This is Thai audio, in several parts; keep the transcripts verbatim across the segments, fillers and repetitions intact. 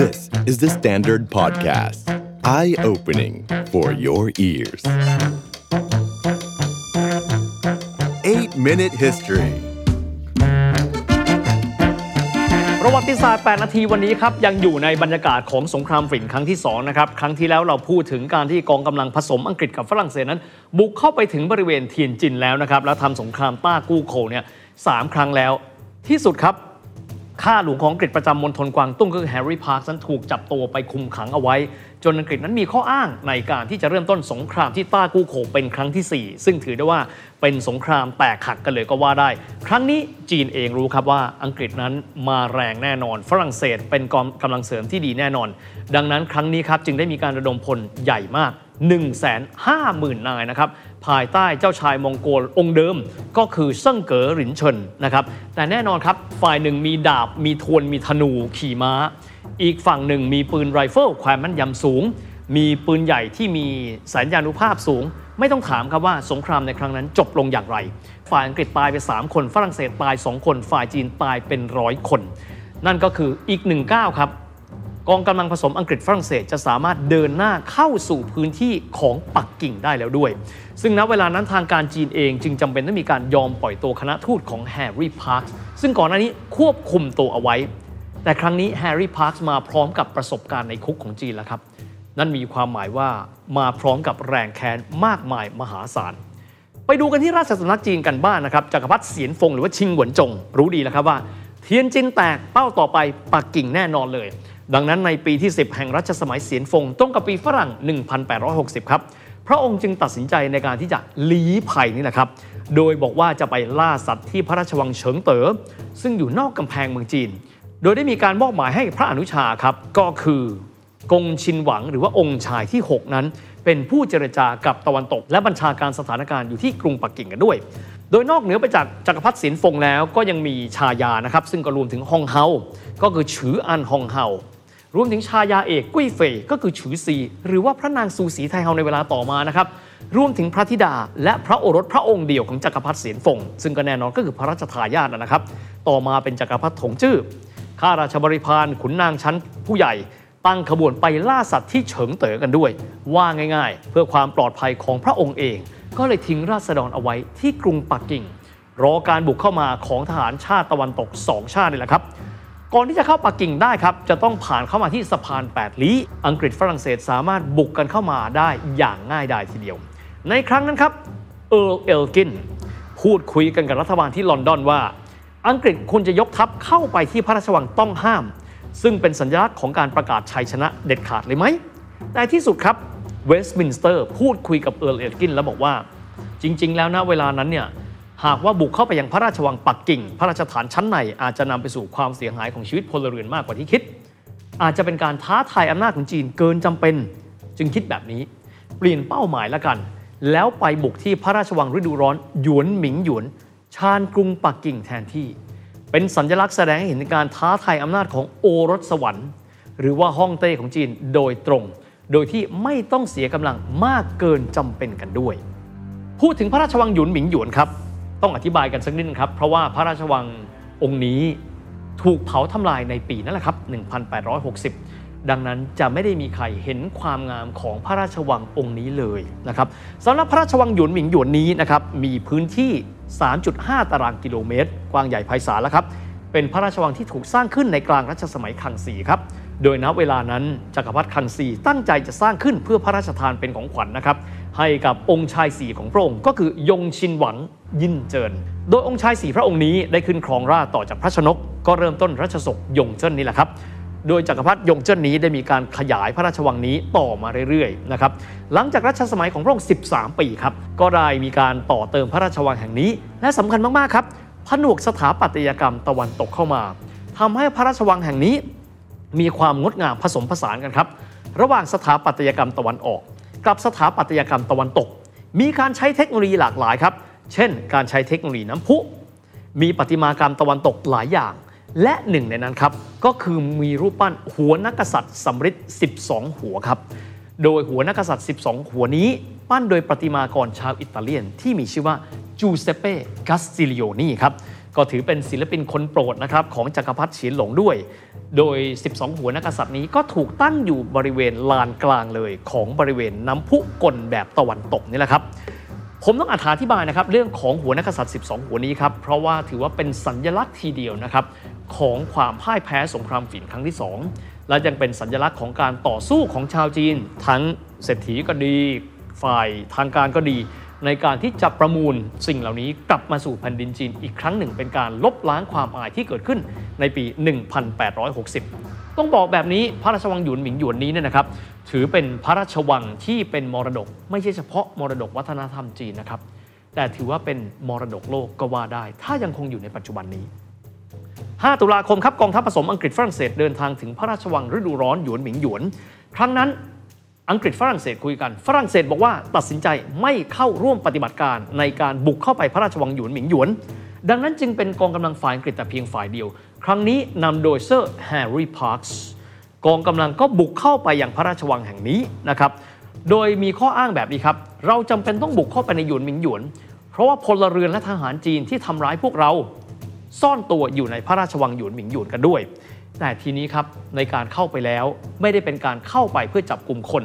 This is the Standard Podcast. Eye-opening for your ears. eight minute history. ประวัติศาสตร์แปดนาทีวันนี้ครับยังอยู่ในบรรยากาศของสงครามฝิ่นครั้งที่สองนะครับครั้งที่แล้วเราพูดถึงการที่กองกำลังผสมอังกฤษกับฝรั่งเศสนั้นบุกเข้าไปถึงบริเวณเทียนจินแล้วนะครับแล้วทำสงครามต้ากู้โคเนี่ยสามครั้งแล้วที่สุดครับข้าหลวงของอังกฤษประจำมณฑลกวางตุ้งคือแฮร์รี่พาร์คนั้นถูกจับตัวไปคุมขังเอาไว้จนอังกฤษนั้นมีข้ออ้างในการที่จะเริ่มต้นสงครามที่ต้ากู้โคเป็นครั้งที่สี่ซึ่งถือได้ว่าเป็นสงครามแตกหักกันเลยก็ว่าได้ครั้งนี้จีนเองรู้ครับว่าอังกฤษนั้นมาแรงแน่นอนฝรั่งเศสเป็นกองกำลังเสริมที่ดีแน่นอนดังนั้นครั้งนี้ครับจึงได้มีการระดมพลใหญ่มาก หนึ่งแสนห้าหมื่น นายนะครับภายใต้เจ้าชายมองโกลองค์เดิมก็คือเซิ่งเก๋อหลินเฉินนะครับแต่แน่นอนครับฝ่ายหนึ่งมีดาบมีทวนมีธนูขี่ม้าอีกฝั่งหนึ่งมีปืนไรเฟิลความแม่นยำสูงมีปืนใหญ่ที่มีสัญญานุภาพสูงไม่ต้องถามครับว่าสงครามในครั้งนั้นจบลงอย่างไรฝ่ายอังกฤษตายไปสามคนฝรั่งเศสตายสองคนฝ่ายจีนตายเป็นร้อยคนนั่นก็คืออีกหนึ่งก้าวครับกองกำลังผสมอังกฤษฝรั่งเศสจะสามารถเดินหน้าเข้าสู่พื้นที่ของปักกิ่งได้แล้วด้วยซึ่งณเวลานั้นทางการจีนเองจึงจำเป็นต้องมีการยอมปล่อยตัวคณะทูตของแฮร์รี่พาร์คซึ่งก่อนหน้านี้ควบคุมตัวเอาไว้แต่ครั้งนี้แฮร์รี่พาร์คมาพร้อมกับประสบการณ์ในคุกของจีนแล้วครับนั่นมีความหมายว่ามาพร้อมกับแรงแค้นมากมายมหาศาลไปดูกันที่ราชสำนักจีนกันบ้านนะครับจักรพรรดิเสียนฟงหรือว่าชิงหวนจงรู้ดีแล้วครับว่าเทียนจินแตกเป้าต่อไปปักกิ่งแน่นอนเลยดังนั้นในปีที่สิบแห่งรัชสมัยเสียนฟงตรงกับปีฝรั่ง หนึ่งพันแปดร้อยหกสิบ ครับพระองค์จึงตัดสินใจในการที่จะลี้ภัยนี่แหละครับโดยบอกว่าจะไปล่าสัตว์ที่พระราชวังเฉิงเต๋อซึ่งอยู่นอกกำแพงเมืองจีนโดยได้มีการมอบหมายให้พระอนุชาครับก็คือกงชินหวังหรือว่าองค์ชายที่หกนั้นเป็นผู้เจรจากับตะวันตกและบัญชาการสถานการณ์อยู่ที่กรุงปักกิ่งกันด้วยโดยนอกเหนือไปจากจักรพรรดิเสียนฟงแล้วก็ยังมีชายานะครับซึ่งก็รวมถึงฮองเฮาก็คือฉืออันฮองเฮารวมถึงชายาเอกกุ้ยเฟยก็คือฉือซีหรือว่าพระนางซูสีไทเฮาในเวลาต่อมานะครับรวมถึงพระธิดาและพระโอรสพระองค์เดียวของจักรพรรดิเสียนฟงซึ่งก็แน่นอนก็คือพระราชทายาทนะครับต่อมาเป็นจักรพรรดิถงจื้อข้าราชบริพารขุนนางชั้นผู้ใหญ่ตั้งขบวนไปล่าสัตว์ที่เฉิงเต๋อกันด้วยว่าง่ายๆเพื่อความปลอดภัยของพระองค์เองก็เลยทิ้งราษฎรเอาไว้ที่กรุงปักกิ่งรอการบุกเข้ามาของทหารชาติตะวันตกสองชาตินี่แหละครับก่อนที่จะเข้าปักกิ่งได้ครับจะต้องผ่านเข้ามาที่สะพานแปดลี้อังกฤษฝรั่งเศสสามารถบุกกันเข้ามาได้อย่างง่ายดายทีเดียวในครั้งนั้นครับเอิร์ลเอลกินพูดคุยกันกับรัฐบาลที่ลอนดอนว่าอังกฤษควรจะยกทัพเข้าไปที่พระราชวังต้องห้ามซึ่งเป็นสัญลักษณ์ของการประกาศชัยชนะเด็ดขาดเลยไหมแต่ที่สุดครับเวสต์มินสเตอร์พูดคุยกับเอิร์ลเอลกินแล้วบอกว่าจริงๆแล้วนะเวลานั้นเนี่ยหากว่าบุกเข้าไปยังพระราชวังปักกิ่งพระราชฐานชั้นในอาจจะนำไปสู่ความเสียหายของชีวิตพลเรือนมากกว่าที่คิดอาจจะเป็นการท้าทายอำนาจของจีนเกินจำเป็นจึงคิดแบบนี้เปลี่ยนเป้าหมายละกันแล้วไปบุกที่พระราชวังฤดูร้อนหยวนหมิงหยวนชานกรุงปักกิ่งแทนที่เป็นสัญลักษณ์แสดงให้เห็นการท้าทายอำนาจของโอรสสวรรค์หรือว่าฮ่องเต้ของจีนโดยตรงโดยที่ไม่ต้องเสียกำลังมากเกินจำเป็นกันด้วยพูดถึงพระราชวังหยวนหมิงหยวนครับต้องอธิบายกันสักนิดนึงครับเพราะว่าพระราชวังองค์นี้ถูกเผาทำลายในปีนั่นแหละครับหนึ่งพันแปดร้อยหกสิบดังนั้นจะไม่ได้มีใครเห็นความงามของพระราชวังองค์นี้เลยนะครับสำหรับพระราชวังหยวนหมิงหยวนนี้นะครับมีพื้นที่ สามจุดห้า ตารางกิโลเมตรกว้างใหญ่ไพศาลแล้วครับเป็นพระราชวังที่ถูกสร้างขึ้นในกลางรัชสมัยคังซีครับโดยณเวลานั้นจักรพรรดิคังซีตั้งใจจะสร้างขึ้นเพื่อพระราชทานเป็นของขวัญ นะครับให้กับองค์ชายสี่ของพระองค์ก็คือยงชินหวังยินเจินโดยองค์ชายสี่พระองค์นี้ได้ขึ้นครองราชต่อจากพระชนกก็เริ่มต้นรัชสมบัติยงเจิ้นนี่แหละครับโดยจักรพรรดิยงเจิ้นนี้ได้มีการขยายพระราชวังนี้ต่อมาเรื่อยๆนะครับหลังจากรัชสมัยของพระองค์สิบสามปีครับก็ได้มีการต่อเติมพระราชวังแห่งนี้และสำคัญมากๆครับผนวกสถาปัตยกรรมตะวันตกเข้ามาทำให้พระราชวังแห่งนี้มีความงดงามผสมผสานกันครับระหว่างสถาปัตยกรรมตะวันออกกับสถาปัตยกรรมตะวันตกมีการใช้เทคโนโลยีหลากหลายครับเช่นการใช้เทคโนโลยีน้ำพุมีประติมากรรมตะวันตกหลายอย่างและหนึ่งในนั้นครับก็คือมีรูปปั้นหัวนักกษัตริย์สำริดสิบสองหัวครับโดยหัวนักกษัตริย์สิบสองหัวนี้ปั้นโดยประติมากรชาวอิตาเลียนที่มีชื่อว่าจูเซปเป้กัสติลิโอนีครับ ก็ถือเป็นศิลปินคนโปรดนะครับของจักรพรรดิเฉียนหลงด้วยโดยสิบสองหัวนักษัตริย์นี้ก็ถูกตั้งอยู่บริเวณลานกลางเลยของบริเวณน้ำพุกลแบบตะวันตกนี่แหละครับผมต้องอธิบายนะครับเรื่องของหัวนักษัตริย์สิบสองหัวนี้ครับเพราะว่าถือว่าเป็นสัญลักษณ์ทีเดียวนะครับของความพ่ายแพ้สงครามฝิ่นครั้งที่สองและยังเป็นสัญลักษณ์ของการต่อสู้ของชาวจีนทั้งเศรษฐีก็ดีฝ่ายทางการก็ดีในการที่จะประมูลสิ่งเหล่านี้กลับมาสู่แผ่นดินจีนอีกครั้งหนึ่งเป็นการลบล้างความอายที่เกิดขึ้นในปีหนึ่งพันแปดร้อยหกสิบต้องบอกแบบนี้พระราชวังหยุนหมิงหยวนนี้เนี่ยนะครับถือเป็นพระราชวังที่เป็นมรดกไม่ใช่เฉพาะมรดกวัฒนธรรมจีนนะครับแต่ถือว่าเป็นมรดกโลกก็ว่าได้ถ้ายังคงอยู่ในปัจจุบันนี้ห้าตุลาคมครับกองทัพผสมอังกฤษฝรั่งเศสเดินทางถึงพระราชวังฤดูร้อนหยวนหมิงหยวนครั้งนั้นอังกฤษฝรั่งเศสคุยกันฝรั่งเศสบอกว่าตัดสินใจไม่เข้าร่วมปฏิบัติการในการบุกเข้าไปพระราชวังหยวนหมิงหยวนดังนั้นจึงเป็นกองกำลังฝ่ายอังกฤษแต่เพียงฝ่ายเดียวครั้งนี้นำโดยเซอร์แฮร์รี่พาร์คส์กองกำลังก็บุกเข้าไปยังพระราชวังแห่งนี้นะครับโดยมีข้ออ้างแบบนี้ครับเราจำเป็นต้องบุกเข้าไปในหยวนหมิงหยวนเพราะว่าพลเรือนและทหารจีนที่ทำร้ายพวกเราซ่อนตัวอยู่ในพระราชวังหยวนหมิงหยวนกันด้วยแต่ทีนี้ครับในการเข้าไปแล้วไม่ได้เป็นการเข้าไปเพื่อจับกลุ่มคน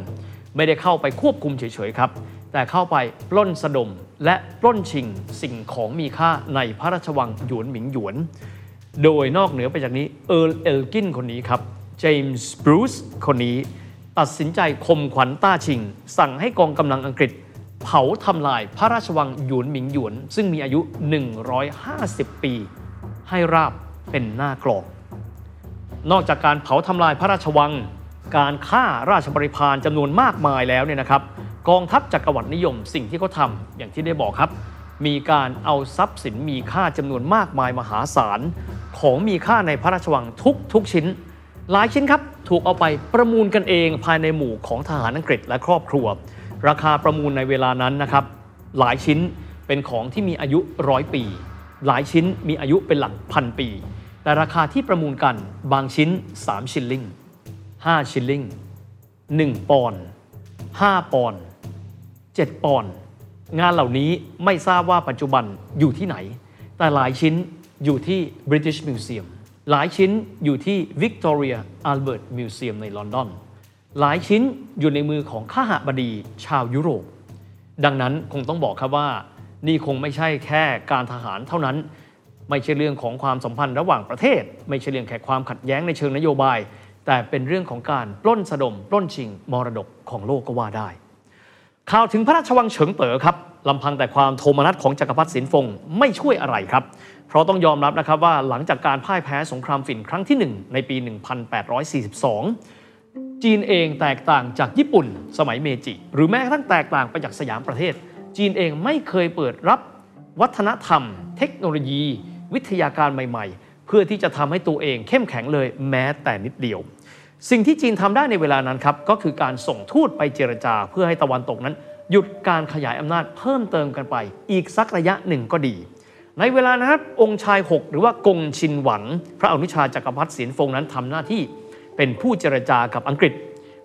ไม่ได้เข้าไปควบคุมเฉยๆครับแต่เข้าไปปล้นสะดมและปล้นชิงสิ่งของมีค่าในพระราชวังหยวนหมิงหยวนโดยนอกเหนือไปจากนี้เอิร์ลเอลกินคนนี้ครับเจมส์บรูซคนนี้ตัดสินใจข่มขวัญต้าชิงสั่งให้กองกำลังอังกฤษเผาทำลายพระราชวังหยวนหมิงหยวนซึ่งมีอายุหนึ่งร้อยห้าสิบปีให้ราบเป็นหน้ากลองนอกจากการเผาทำลายพระราชวังการฆ่าราชบริพารจำนวนมากมายแล้วเนี่ยนะครับกองทัพจักรวรรดินิยมสิ่งที่เขาทำอย่างที่ได้บอกครับมีการเอาทรัพย์สินมีค่าจำนวนมากมายมหาศาลของมีค่าในพระราชวังทุกทุกชิ้นหลายชิ้นครับถูกเอาไปประมูลกันเองภายในหมู่ของทหารอังกฤษและครอบครัวราคาประมูลในเวลานั้นนะครับหลายชิ้นเป็นของที่มีอายุร้อยปีหลายชิ้นมีอายุเป็นหลักพันปีแต่ราคาที่ประมูลกันบางชิ้นสามชิลลิงห้าชิลลิงหนึ่งปอนด์ห้าปอนด์เจ็ดปอนด์งานเหล่านี้ไม่ทราบว่าปัจจุบันอยู่ที่ไหนแต่หลายชิ้นอยู่ที่ British Museum หลายชิ้นอยู่ที่ Victoria Albert Museum ในลอนดอนหลายชิ้นอยู่ในมือของข้าหบดีชาวยุโรปดังนั้นคงต้องบอกครับว่านี่คงไม่ใช่แค่การทหารเท่านั้นไม่ใช่เรื่องของความสัมพันธ์ระหว่างประเทศไม่ใช่เรื่องแค่ความขัดแย้งในเชิงนโยบายแต่เป็นเรื่องของการปล้นสะดมปล้นชิงมรดกของโลกก็ว่าได้ข่าวถึงพระราชวังเฉิงเป๋อครับลำพังแต่ความโทมนัสของจักรพรรดิสินฟงไม่ช่วยอะไรครับเพราะต้องยอมรับนะครับว่าหลังจากการพ่ายแพ้สงครามฝิ่นครั้งที่หนึ่งในปีหนึ่งพันแปดร้อยสี่สิบสองจีนเองแตกต่างจากญี่ปุ่นสมัยเมจิหรือแม้กระทั่งแตกต่างไปจากสยามประเทศจีนเองไม่เคยเปิดรับวัฒนธรรมเทคโนโลยีวิทยาการใหม่ๆเพื่อที่จะทำให้ตัวเองเข้มแข็งเลยแม้แต่นิดเดียวสิ่งที่จีนทำได้ในเวลานั้นครับก็คือการส่งทูตไปเจรจาเพื่อให้ตะวันตกนั้นหยุดการขยายอำนาจเพิ่มเติมกันไปอีกสักระยะหนึ่งก็ดีในเวลานะครับองค์ชายหกหรือว่ากงชินหวังพระอนุชาจักรพรรดิเสียนฟงนั้นทำหน้าที่เป็นผู้เจรจากับอังกฤษ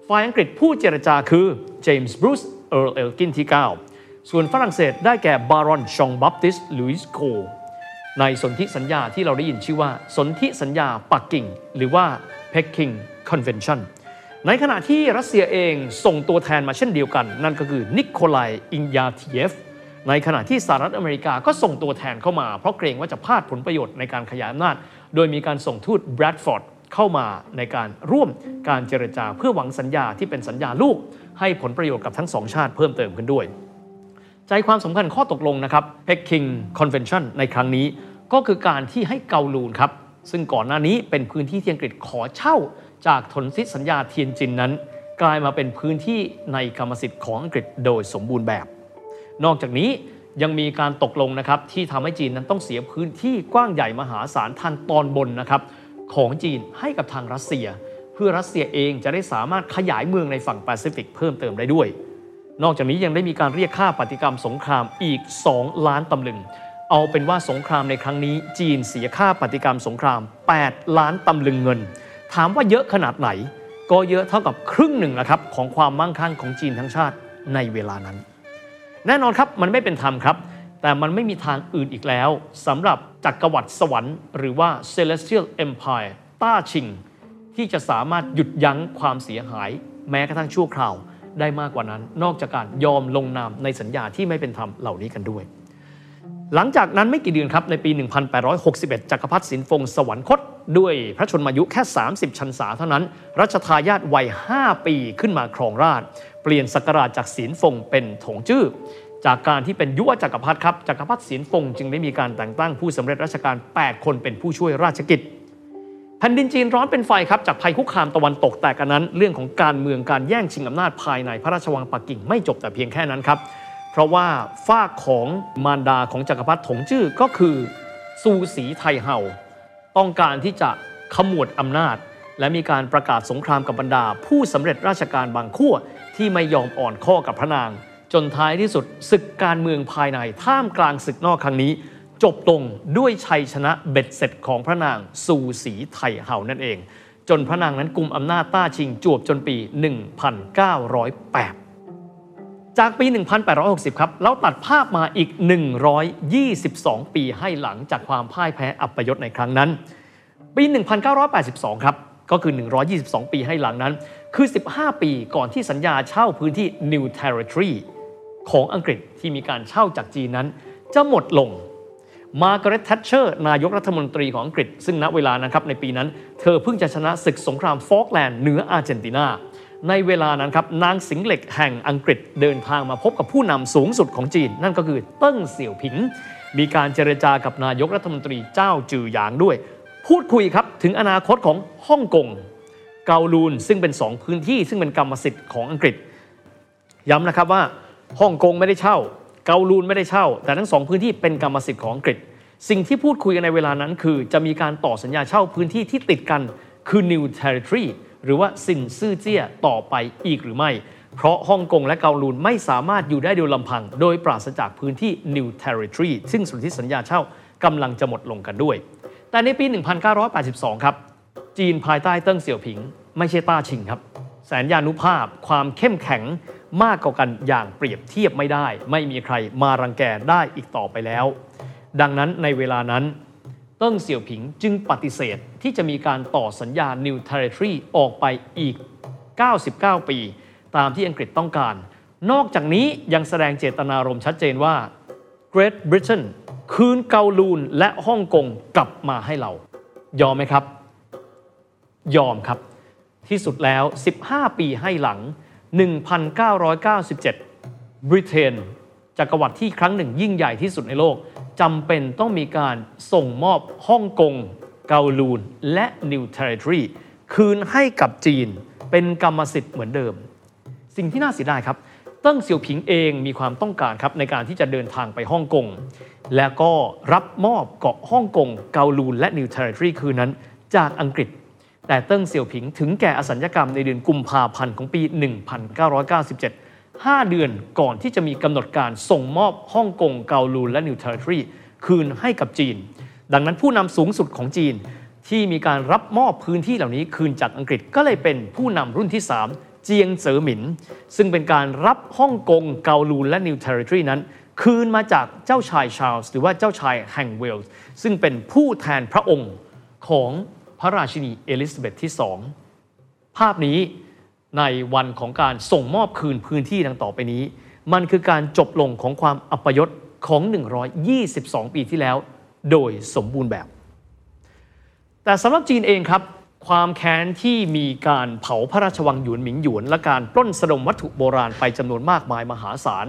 ฝ่ายอังกฤษผู้เจรจาคือเจมส์บรูซเอิร์ลเอลกินที่เก้าส่วนฝรั่งเศสได้แก่บารอนชองบัปติสลุยส์โคในสนธิสัญญาที่เราได้ยินชื่อว่าสนธิสัญญาปักกิ่งหรือว่า Peking Convention ในขณะที่รัสเซียเองส่งตัวแทนมาเช่นเดียวกันนั่นก็คือนิโคลายอินยาทีเยฟในขณะที่สหรัฐอเมริกาก็ส่งตัวแทนเข้ามาเพราะเกรงว่าจะพลาดผลประโยชน์ในการขยายอำนาจโดยมีการส่งทูตแบรดฟอร์ดเข้ามาในการร่วมการเจรจาเพื่อหวังสัญญาที่เป็นสัญญาลูกให้ผลประโยชน์กับทั้งสองชาติเพิ่มเติมขึ้นด้วยใจความสำคัญข้อตกลงนะครับ Peking Convention ในครั้งนี้ก็คือการที่ให้เกาลูนครับซึ่งก่อนหน้านี้เป็นพื้นที่ที่อังกฤษขอเช่าจากสนธิสัญญาเทียนจินนั้นกลายมาเป็นพื้นที่ในกรรมสิทธิ์ของอังกฤษโดยสมบูรณ์แบบนอกจากนี้ยังมีการตกลงนะครับที่ทำให้จีนนั้นต้องเสียพื้นที่กว้างใหญ่มหาศาลทางตอนบนนะครับของจีนให้กับทางรัสเซียเพื่อรัสเซียเองจะได้สามารถขยายเมืองในฝั่งแปซิฟิกเพิ่มเติมได้ด้วยนอกจากนี้ยังได้มีการเรียกค่าปฏิกรรมสงครามอีกสองล้านตำลึงเอาเป็นว่าสงครามในครั้งนี้จีนเสียค่าปฏิกรรมสงครามแปดล้านตำลึงเงินถามว่าเยอะขนาดไหนก็เยอะเท่ากับครึ่งหนึ่งนะครับของความมั่งคั่งของจีนทั้งชาติในเวลานั้นแน่นอนครับมันไม่เป็นธรรมครับแต่มันไม่มีทางอื่นอีกแล้วสำหรับ จักรวรรดิสวรรค์หรือว่า Celestial Empire ต้าชิงที่จะสามารถหยุดยั้งความเสียหายแม้กระทั่งชั่วคราวได้มากกว่านั้นนอกจากการยอมลงนามในสัญญาที่ไม่เป็นธรรมเหล่านี้กันด้วยหลังจากนั้นไม่กี่เดือนครับในปีหนึ่งพันแปดร้อยหกสิบเอ็ดจักรพรรดิสินฟงสวรรคตด้วยพระชนมายุแค่สามสิบพรรษาเท่านั้นรัชทายาทวัยห้าปีขึ้นมาครองราชย์เปลี่ยนศักราชจากสินฟงเป็นถงจื้อจากการที่เป็นยุวจักรพรรดิครับจักรพรรดิสินฟงจึงได้มีการแต่งตั้งผู้สำเร็จราชการแปดคนเป็นผู้ช่วยราชกิจแผ่นดินจีนร้อนเป็นไฟครับจากภัยคุกคามตะวันตกแต่กันนั้นเรื่องของการเมืองการแย่งชิงอำนาจภายในพระราชวังปักกิ่งไม่จบแต่เพียงแค่นั้นครับเพราะว่าฝ้าของมารดาของจักรพรรดิถงจื้อก็คือซูสีไทเฮาต้องการที่จะขมวดอำนาจและมีการประกาศสงครามกับบรรดาผู้สำเร็จราชการบางขั้วที่ไม่ยอมอ่อนข้อกับพระนางจนท้ายที่สุดศึกการเมืองภายในท่ามกลางศึกนอกครั้งนี้จบลงด้วยชัยชนะเบ็ดเสร็จของพระนางซูสีไทเฮานั่นเองจนพระนางนั้นกุมอำนาจต้าชิงจวบจนปี หนึ่งพันเก้าร้อยแปด จากปี หนึ่งพันแปดร้อยหกสิบ ครับแล้วตัดภาพมาอีกหนึ่งร้อยยี่สิบสองปีให้หลังจากความพ่ายแพ้อัปยศในครั้งนั้นปี หนึ่งพันเก้าร้อยแปดสิบสอง ครับก็คือหนึ่งร้อยยี่สิบสองปีให้หลังนั้นคือสิบห้าปีก่อนที่สัญญาเช่าพื้นที่ New Territory ของอังกฤษที่มีการเช่าจากจีนนั้นจะหมดลงMargaret Thatcher นายกรัฐมนตรีของอังกฤษซึ่งณเวลานั้นครับในปีนั้นเธอเพิ่งจะชนะศึกสงครามฟอล์กแลนด์เหนืออาร์เจนตินาในเวลานั้นครับนางสิงห์เหล็กแห่งอังกฤษเดินทางมาพบกับผู้นำสูงสุดของจีนนั่นก็คือเติ้งเสี่ยวผิงมีการเจรจากับนายกรัฐมนตรีเจ้าจือหยางด้วยพูดคุยครับถึงอนาคตของฮ่องกงเกาลูนซึ่งเป็นสองพื้นที่ซึ่งเป็นกรรมสิทธิ์ของอังกฤษย้ำนะครับว่าฮ่องกงไม่ได้เช่าเกาลูนไม่ได้เช่าแต่ทั้งสองพื้นที่เป็นกรรมสิทธิ์ของอังกฤษสิ่งที่พูดคุยกันในเวลานั้นคือจะมีการต่อสัญญาเช่าพื้นที่ที่ติดกันคือ New Territory หรือว่าซินซื่อเจี้ยต่อไปอีกหรือไม่เพราะฮ่องกงและเกาลูนไม่สามารถอยู่ได้โดยลำพังโดยปราศจากพื้นที่ New Territory ซึ่งสนธิสัญญาเช่ากำลังจะหมดลงกันด้วยแต่ในปี หนึ่งพันเก้าร้อยแปดสิบสอง ครับจีนภายใต้เติ้งเสี่ยวผิงไม่ใช่ต้าชิงครับสัญญานุภาพความเข้มแข็งมากกว่ากันอย่างเปรียบเทียบไม่ได้ไม่มีใครมารังแกได้อีกต่อไปแล้วดังนั้นในเวลานั้นเติ้งเสี่ยวผิงจึงปฏิเสธที่จะมีการต่อสัญญา New Territory ออกไปอีกเก้าสิบเก้าปีตามที่อังกฤษต้องการนอกจากนี้ยังแสดงเจตนารมณ์ชัดเจนว่า Great Britain คืนเกาลูนและฮ่องกงกลับมาให้เรายอมไหมครับยอมครับที่สุดแล้วสิบห้าปีให้หลังหนึ่งพันเก้าร้อยเก้าสิบเจ็ด บริเตนจักรวรรดิที่ครั้งหนึ่งยิ่งใหญ่ที่สุดในโลกจำเป็นต้องมีการส่งมอบฮ่องกงเกาลูนและนิวเทริทรีคืนให้กับจีนเป็นกรรมสิทธิ์เหมือนเดิมสิ่งที่น่าเสียดายครับเติ้งเสี่ยวผิงเองมีความต้องการครับในการที่จะเดินทางไปฮ่องกงและก็รับมอบเกาะฮ่องกงเกาลูนและนิวเทริทรีคืนนั้นจากอังกฤษแต่เติ้งเสี่ยวผิงถึงแก่อสัญญกรรมในเดือนกุมภาพันธ์ของปี หนึ่งพันเก้าร้อยเก้าสิบเจ็ด ห้าเดือนก่อนที่จะมีกำหนดการส่งมอบฮ่องกงเกาลูนและนิวเทริทรีคืนให้กับจีนดังนั้นผู้นำสูงสุดของจีนที่มีการรับมอบพื้นที่เหล่านี้คืนจากอังกฤษก็เลยเป็นผู้นำรุ่นที่สามเจียงเจ๋อหมินซึ่งเป็นการรับฮ่องกงเกาลูนและนิวเทริทรีนั้นคืนมาจากเจ้าชายชาร์ลส์หรือว่าเจ้าชายแห่งเวลส์ซึ่งเป็นผู้แทนพระองค์ของพระราชินีเอลิซาเบธที่สองภาพนี้ในวันของการส่งมอบคืนพื้นที่ดังต่อไปนี้มันคือการจบลงของความอัปยศของหนึ่งร้อยยี่สิบสองปีที่แล้วโดยสมบูรณ์แบบแต่สำหรับจีนเองครับความแค้นที่มีการเผาพระราชวังหยวนหมิงหยวนและการปล้นสะดมวัตถุโบราณไปจำนวนมากมายมหาศาล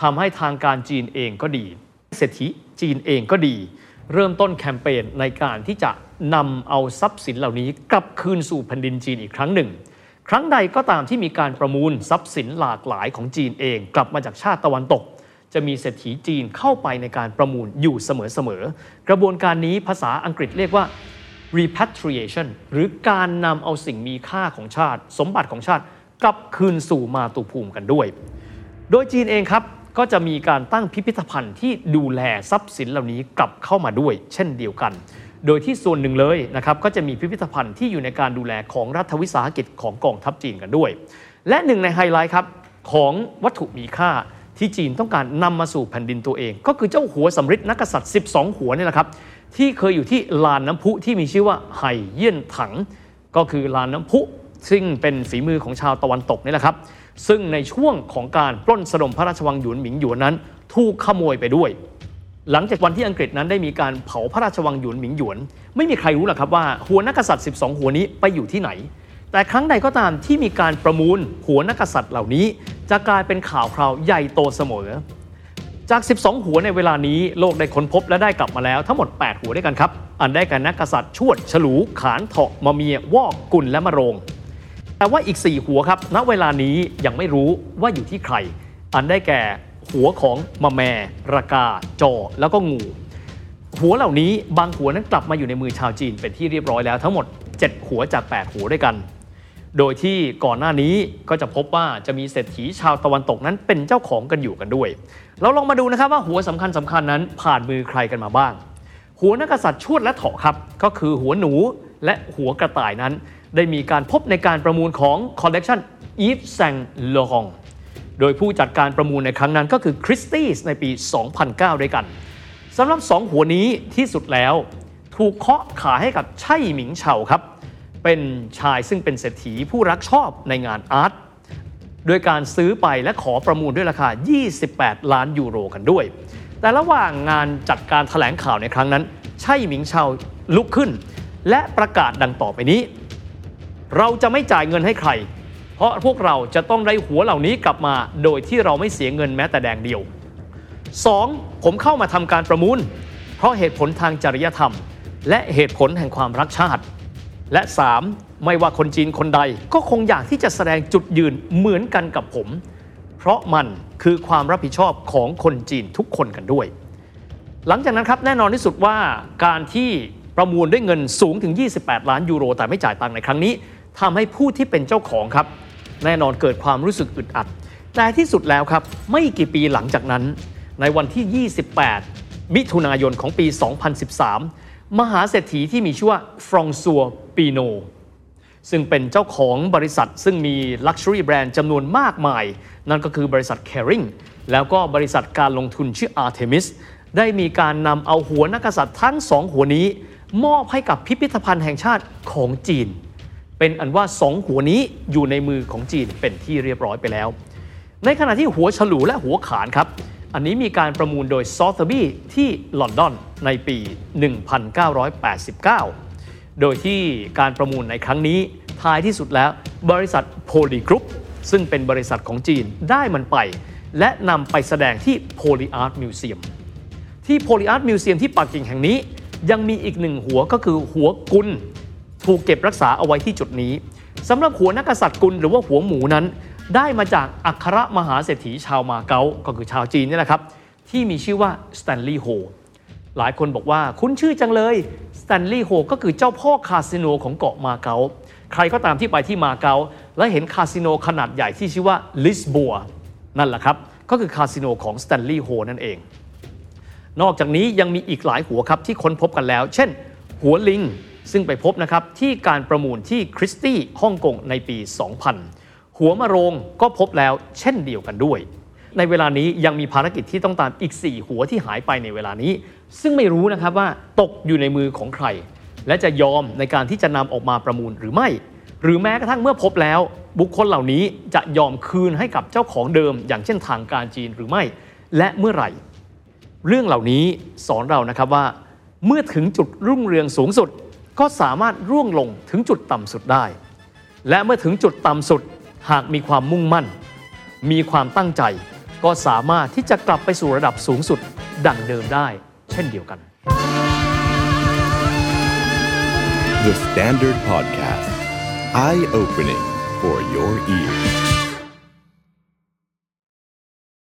ทำให้ทางการจีนเองก็ดีเศรษฐีจีนเองก็ดีเริ่มต้นแคมเปญในการที่จะนำเอาทรัพย์สินเหล่านี้กลับคืนสู่แผ่นดินจีนอีกครั้งหนึ่งครั้งใดก็ตามที่มีการประมูลทรัพย์สินหลากหลายของจีนเองกลับมาจากชาติตะวันตกจะมีเศรษฐีจีนเข้าไปในการประมูลอยู่เสมอๆกระบวนการนี้ภาษาอังกฤษเรียกว่า repatriation หรือการนำเอาสิ่งมีค่าของชาติสมบัติของชาติกลับคืนสู่มาตุภูมิกันด้วยโดยจีนเองครับก็จะมีการตั้งพิพิธภัณฑ์ที่ดูแลทรัพย์สินเหล่านี้กลับเข้ามาด้วยเช่นเดียวกันโดยที่ส่วนหนึ่งเลยนะครับก็จะมีพิพิธภัณฑ์ที่อยู่ในการดูแลของรัฐวิสาหกิจของกองทัพจีนกันด้วยและหนึ่งในไฮไลท์ครับของวัตถุมีค่าที่จีนต้องการนำมาสู่แผ่นดินตัวเองก็คือเจ้าหัวสำริดนักกษัตริย์สิบสองหัวนี่แหละครับ ที่เคยอยู่ที่ลานน้ำพุที่มีชื่อว่าไห่เยี่ยนถังก็คือลานน้ำพุซึ่งเป็นฝีมือของชาวตะวันตกนี่แหละครับซึ่งในช่วงของการปล้นสนมพระราชวังหยวนหมิงหยวนนั้นถูกขโมยไปด้วยหลังจากวันที่อังกฤษนั้นได้มีการเผาพระราชวังหยวนหมิงหยวนไม่มีใครรู้หรอกครับว่าหัวนักกษัตริย์สิบสองหัวนี้ไปอยู่ที่ไหนแต่ครั้งใดก็ตามที่มีการประมูลหัวนักกษัตริย์เหล่านี้จะกลายเป็นข่าวคราวใหญ่โตเสมอจากสิบสองหัวในเวลานี้โลกได้ค้นพบและได้กลับมาแล้วทั้งหมดแปดหัวด้วยกันครับอันได้แก่นักกษัตริย์ชวดฉลูขานเถาะมะเมียวอกกุลและมะโรงแต่ว่าอีกสี่หัวครับณเวลานี้ยังไม่รู้ว่าอยู่ที่ใครอันได้แก่หัวของมะแมระกาจอแล้วก็งูหัวเหล่านี้บางหัวนั้นกลับมาอยู่ในมือชาวจีนเป็นที่เรียบร้อยแล้วทั้งหมดเจ็ดหัวจากแปดหัวด้วยกันโดยที่ก่อนหน้านี้ก็จะพบว่าจะมีเศรษฐีชาวตะวันตกนั้นเป็นเจ้าของกันอยู่กันด้วยเราลองมาดูนะครับว่าหัวสำคัญสำคัญนั้นผ่านมือใครกันมาบ้างหัวนักกษัตริย์ชวดและเถาะครับก็คือหัวหนูและหัวกระต่ายนั้นได้มีการพบในการประมูลของคอลเลกชันอีฟแซงลองโดยผู้จัดการประมูลในครั้งนั้นก็คือคริสตี้ในปีสองพันเก้าด้วยกันสำหรับสองหัวนี้ที่สุดแล้วถูกเคาะขายให้กับไช่หมิงเฉาครับเป็นชายซึ่งเป็นเศรษฐีผู้รักชอบในงานอาร์ตโดยการซื้อไปและขอประมูลด้วยราคายี่สิบแปดล้านยูโรกันด้วยแต่ระหว่างงานจัดการแถลงข่าวในครั้งนั้นไช่หมิงเฉาลุกขึ้นและประกาศดังต่อไปนี้เราจะไม่จ่ายเงินให้ใครเพราะพวกเราจะต้องได้หัวเหล่านี้กลับมาโดยที่เราไม่เสียเงินแม้แต่แดงเดียว สอง. ผมเข้ามาทำการประมูลเพราะเหตุผลทางจริยธรรมและเหตุผลแห่งความรักชาติและ สาม. ไม่ว่าคนจีนคนใดก็คงอยากที่จะแสดงจุดยืนเหมือนกันกับผมเพราะมันคือความรับผิดชอบของคนจีนทุกคนกันด้วยหลังจากนั้นครับแน่นอนที่สุดว่าการที่ประมูลด้วยเงินสูงถึงยี่สิบแปดล้านยูโรแต่ไม่จ่ายตังค์ในครั้งนี้ทำให้ผู้ที่เป็นเจ้าของครับแน่นอนเกิดความรู้สึกอึดอัดแต่ที่สุดแล้วครับไม่กี่ปีหลังจากนั้นในวันที่ยี่สิบแปดมิถุนายนของปีสองพันสิบสามมหาเศรษฐีที่มีชื่อว่าฟรองซัวปีโนซึ่งเป็นเจ้าของบริษัทซึ่งมี Luxury แบรนด์จำนวนมากมายนั่นก็คือบริษัท Kering แล้วก็บริษัทการลงทุนชื่อ Artemis ได้มีการนำเอาหัวนักกษัตริย์ทั้งสองหัวนี้มอบให้กับพิพิธภัณฑ์แห่งชาติของจีนเป็นอันว่าสองหัวนี้อยู่ในมือของจีนเป็นที่เรียบร้อยไปแล้วในขณะที่หัวฉลูและหัวขานครับอันนี้มีการประมูลโดยซอเธอร์บี้ที่ลอนดอนในปีหนึ่งพันเก้าร้อยแปดสิบเก้าโดยที่การประมูลในครั้งนี้ท้ายที่สุดแล้วบริษัทโพลีกรุ๊ปซึ่งเป็นบริษัทของจีนได้มันไปและนำไปแสดงที่โพลีอาร์ตมิวเซียมที่โพลีอาร์ตมิวเซียมที่ปักกิ่งแห่งนี้ยังมีอีกหนึ่งหัวก็คือหัวกุลถูกเก็บรักษาเอาไว้ที่จุดนี้สำหรับหัวนักกษัตริย์กุลหรือว่าหัวหมูนั้นได้มาจากอัครมหาเศรษฐีชาวมาเก๊าก็คือชาวจีนนี่แหละครับที่มีชื่อว่าสแตนลีย์โฮหลายคนบอกว่าคุ้นชื่อจังเลยสแตนลีย์โฮก็คือเจ้าพ่อคาสิโนของเกาะมาเก๊าใครก็ตามที่ไปที่มาเก๊าและเห็นคาสิโนขนาดใหญ่ที่ชื่อว่าลิสบัวนั่นแหละครับก็คือคาสิโนของสแตนลีย์โฮนั่นเองนอกจากนี้ยังมีอีกหลายหัวครับที่ค้นพบกันแล้วเช่นหัวลิงซึ่งไปพบนะครับที่การประมูลที่คริสตี้ฮ่องกงในปี สองพัน หัวมะโรงก็พบแล้วเช่นเดียวกันด้วยในเวลานี้ยังมีภารกิจที่ต้องตามอีกสี่หัวที่หายไปในเวลานี้ซึ่งไม่รู้นะครับว่าตกอยู่ในมือของใครและจะยอมในการที่จะนำออกมาประมูลหรือไม่หรือแม้กระทั่งเมื่อพบแล้วบุคคลเหล่านี้จะยอมคืนให้กับเจ้าของเดิมอย่างเช่นทางการจีนหรือไม่และเมื่อไหร่เรื่องเหล่านี้สอนเรานะครับว่าเมื่อถึงจุดรุ่งเรืองสูงสุดก็สามารถร่วงลงถึงจุดต่ำสุดได้และเมื่อถึงจุดต่ำสุดหากมีความมุ่งมั่นมีความตั้งใจก็สามารถที่จะกลับไปสู่ระดับสูงสุดดั่งเดิมได้เช่นเดียวกัน The Standard Podcast Eye Opening for Your Ears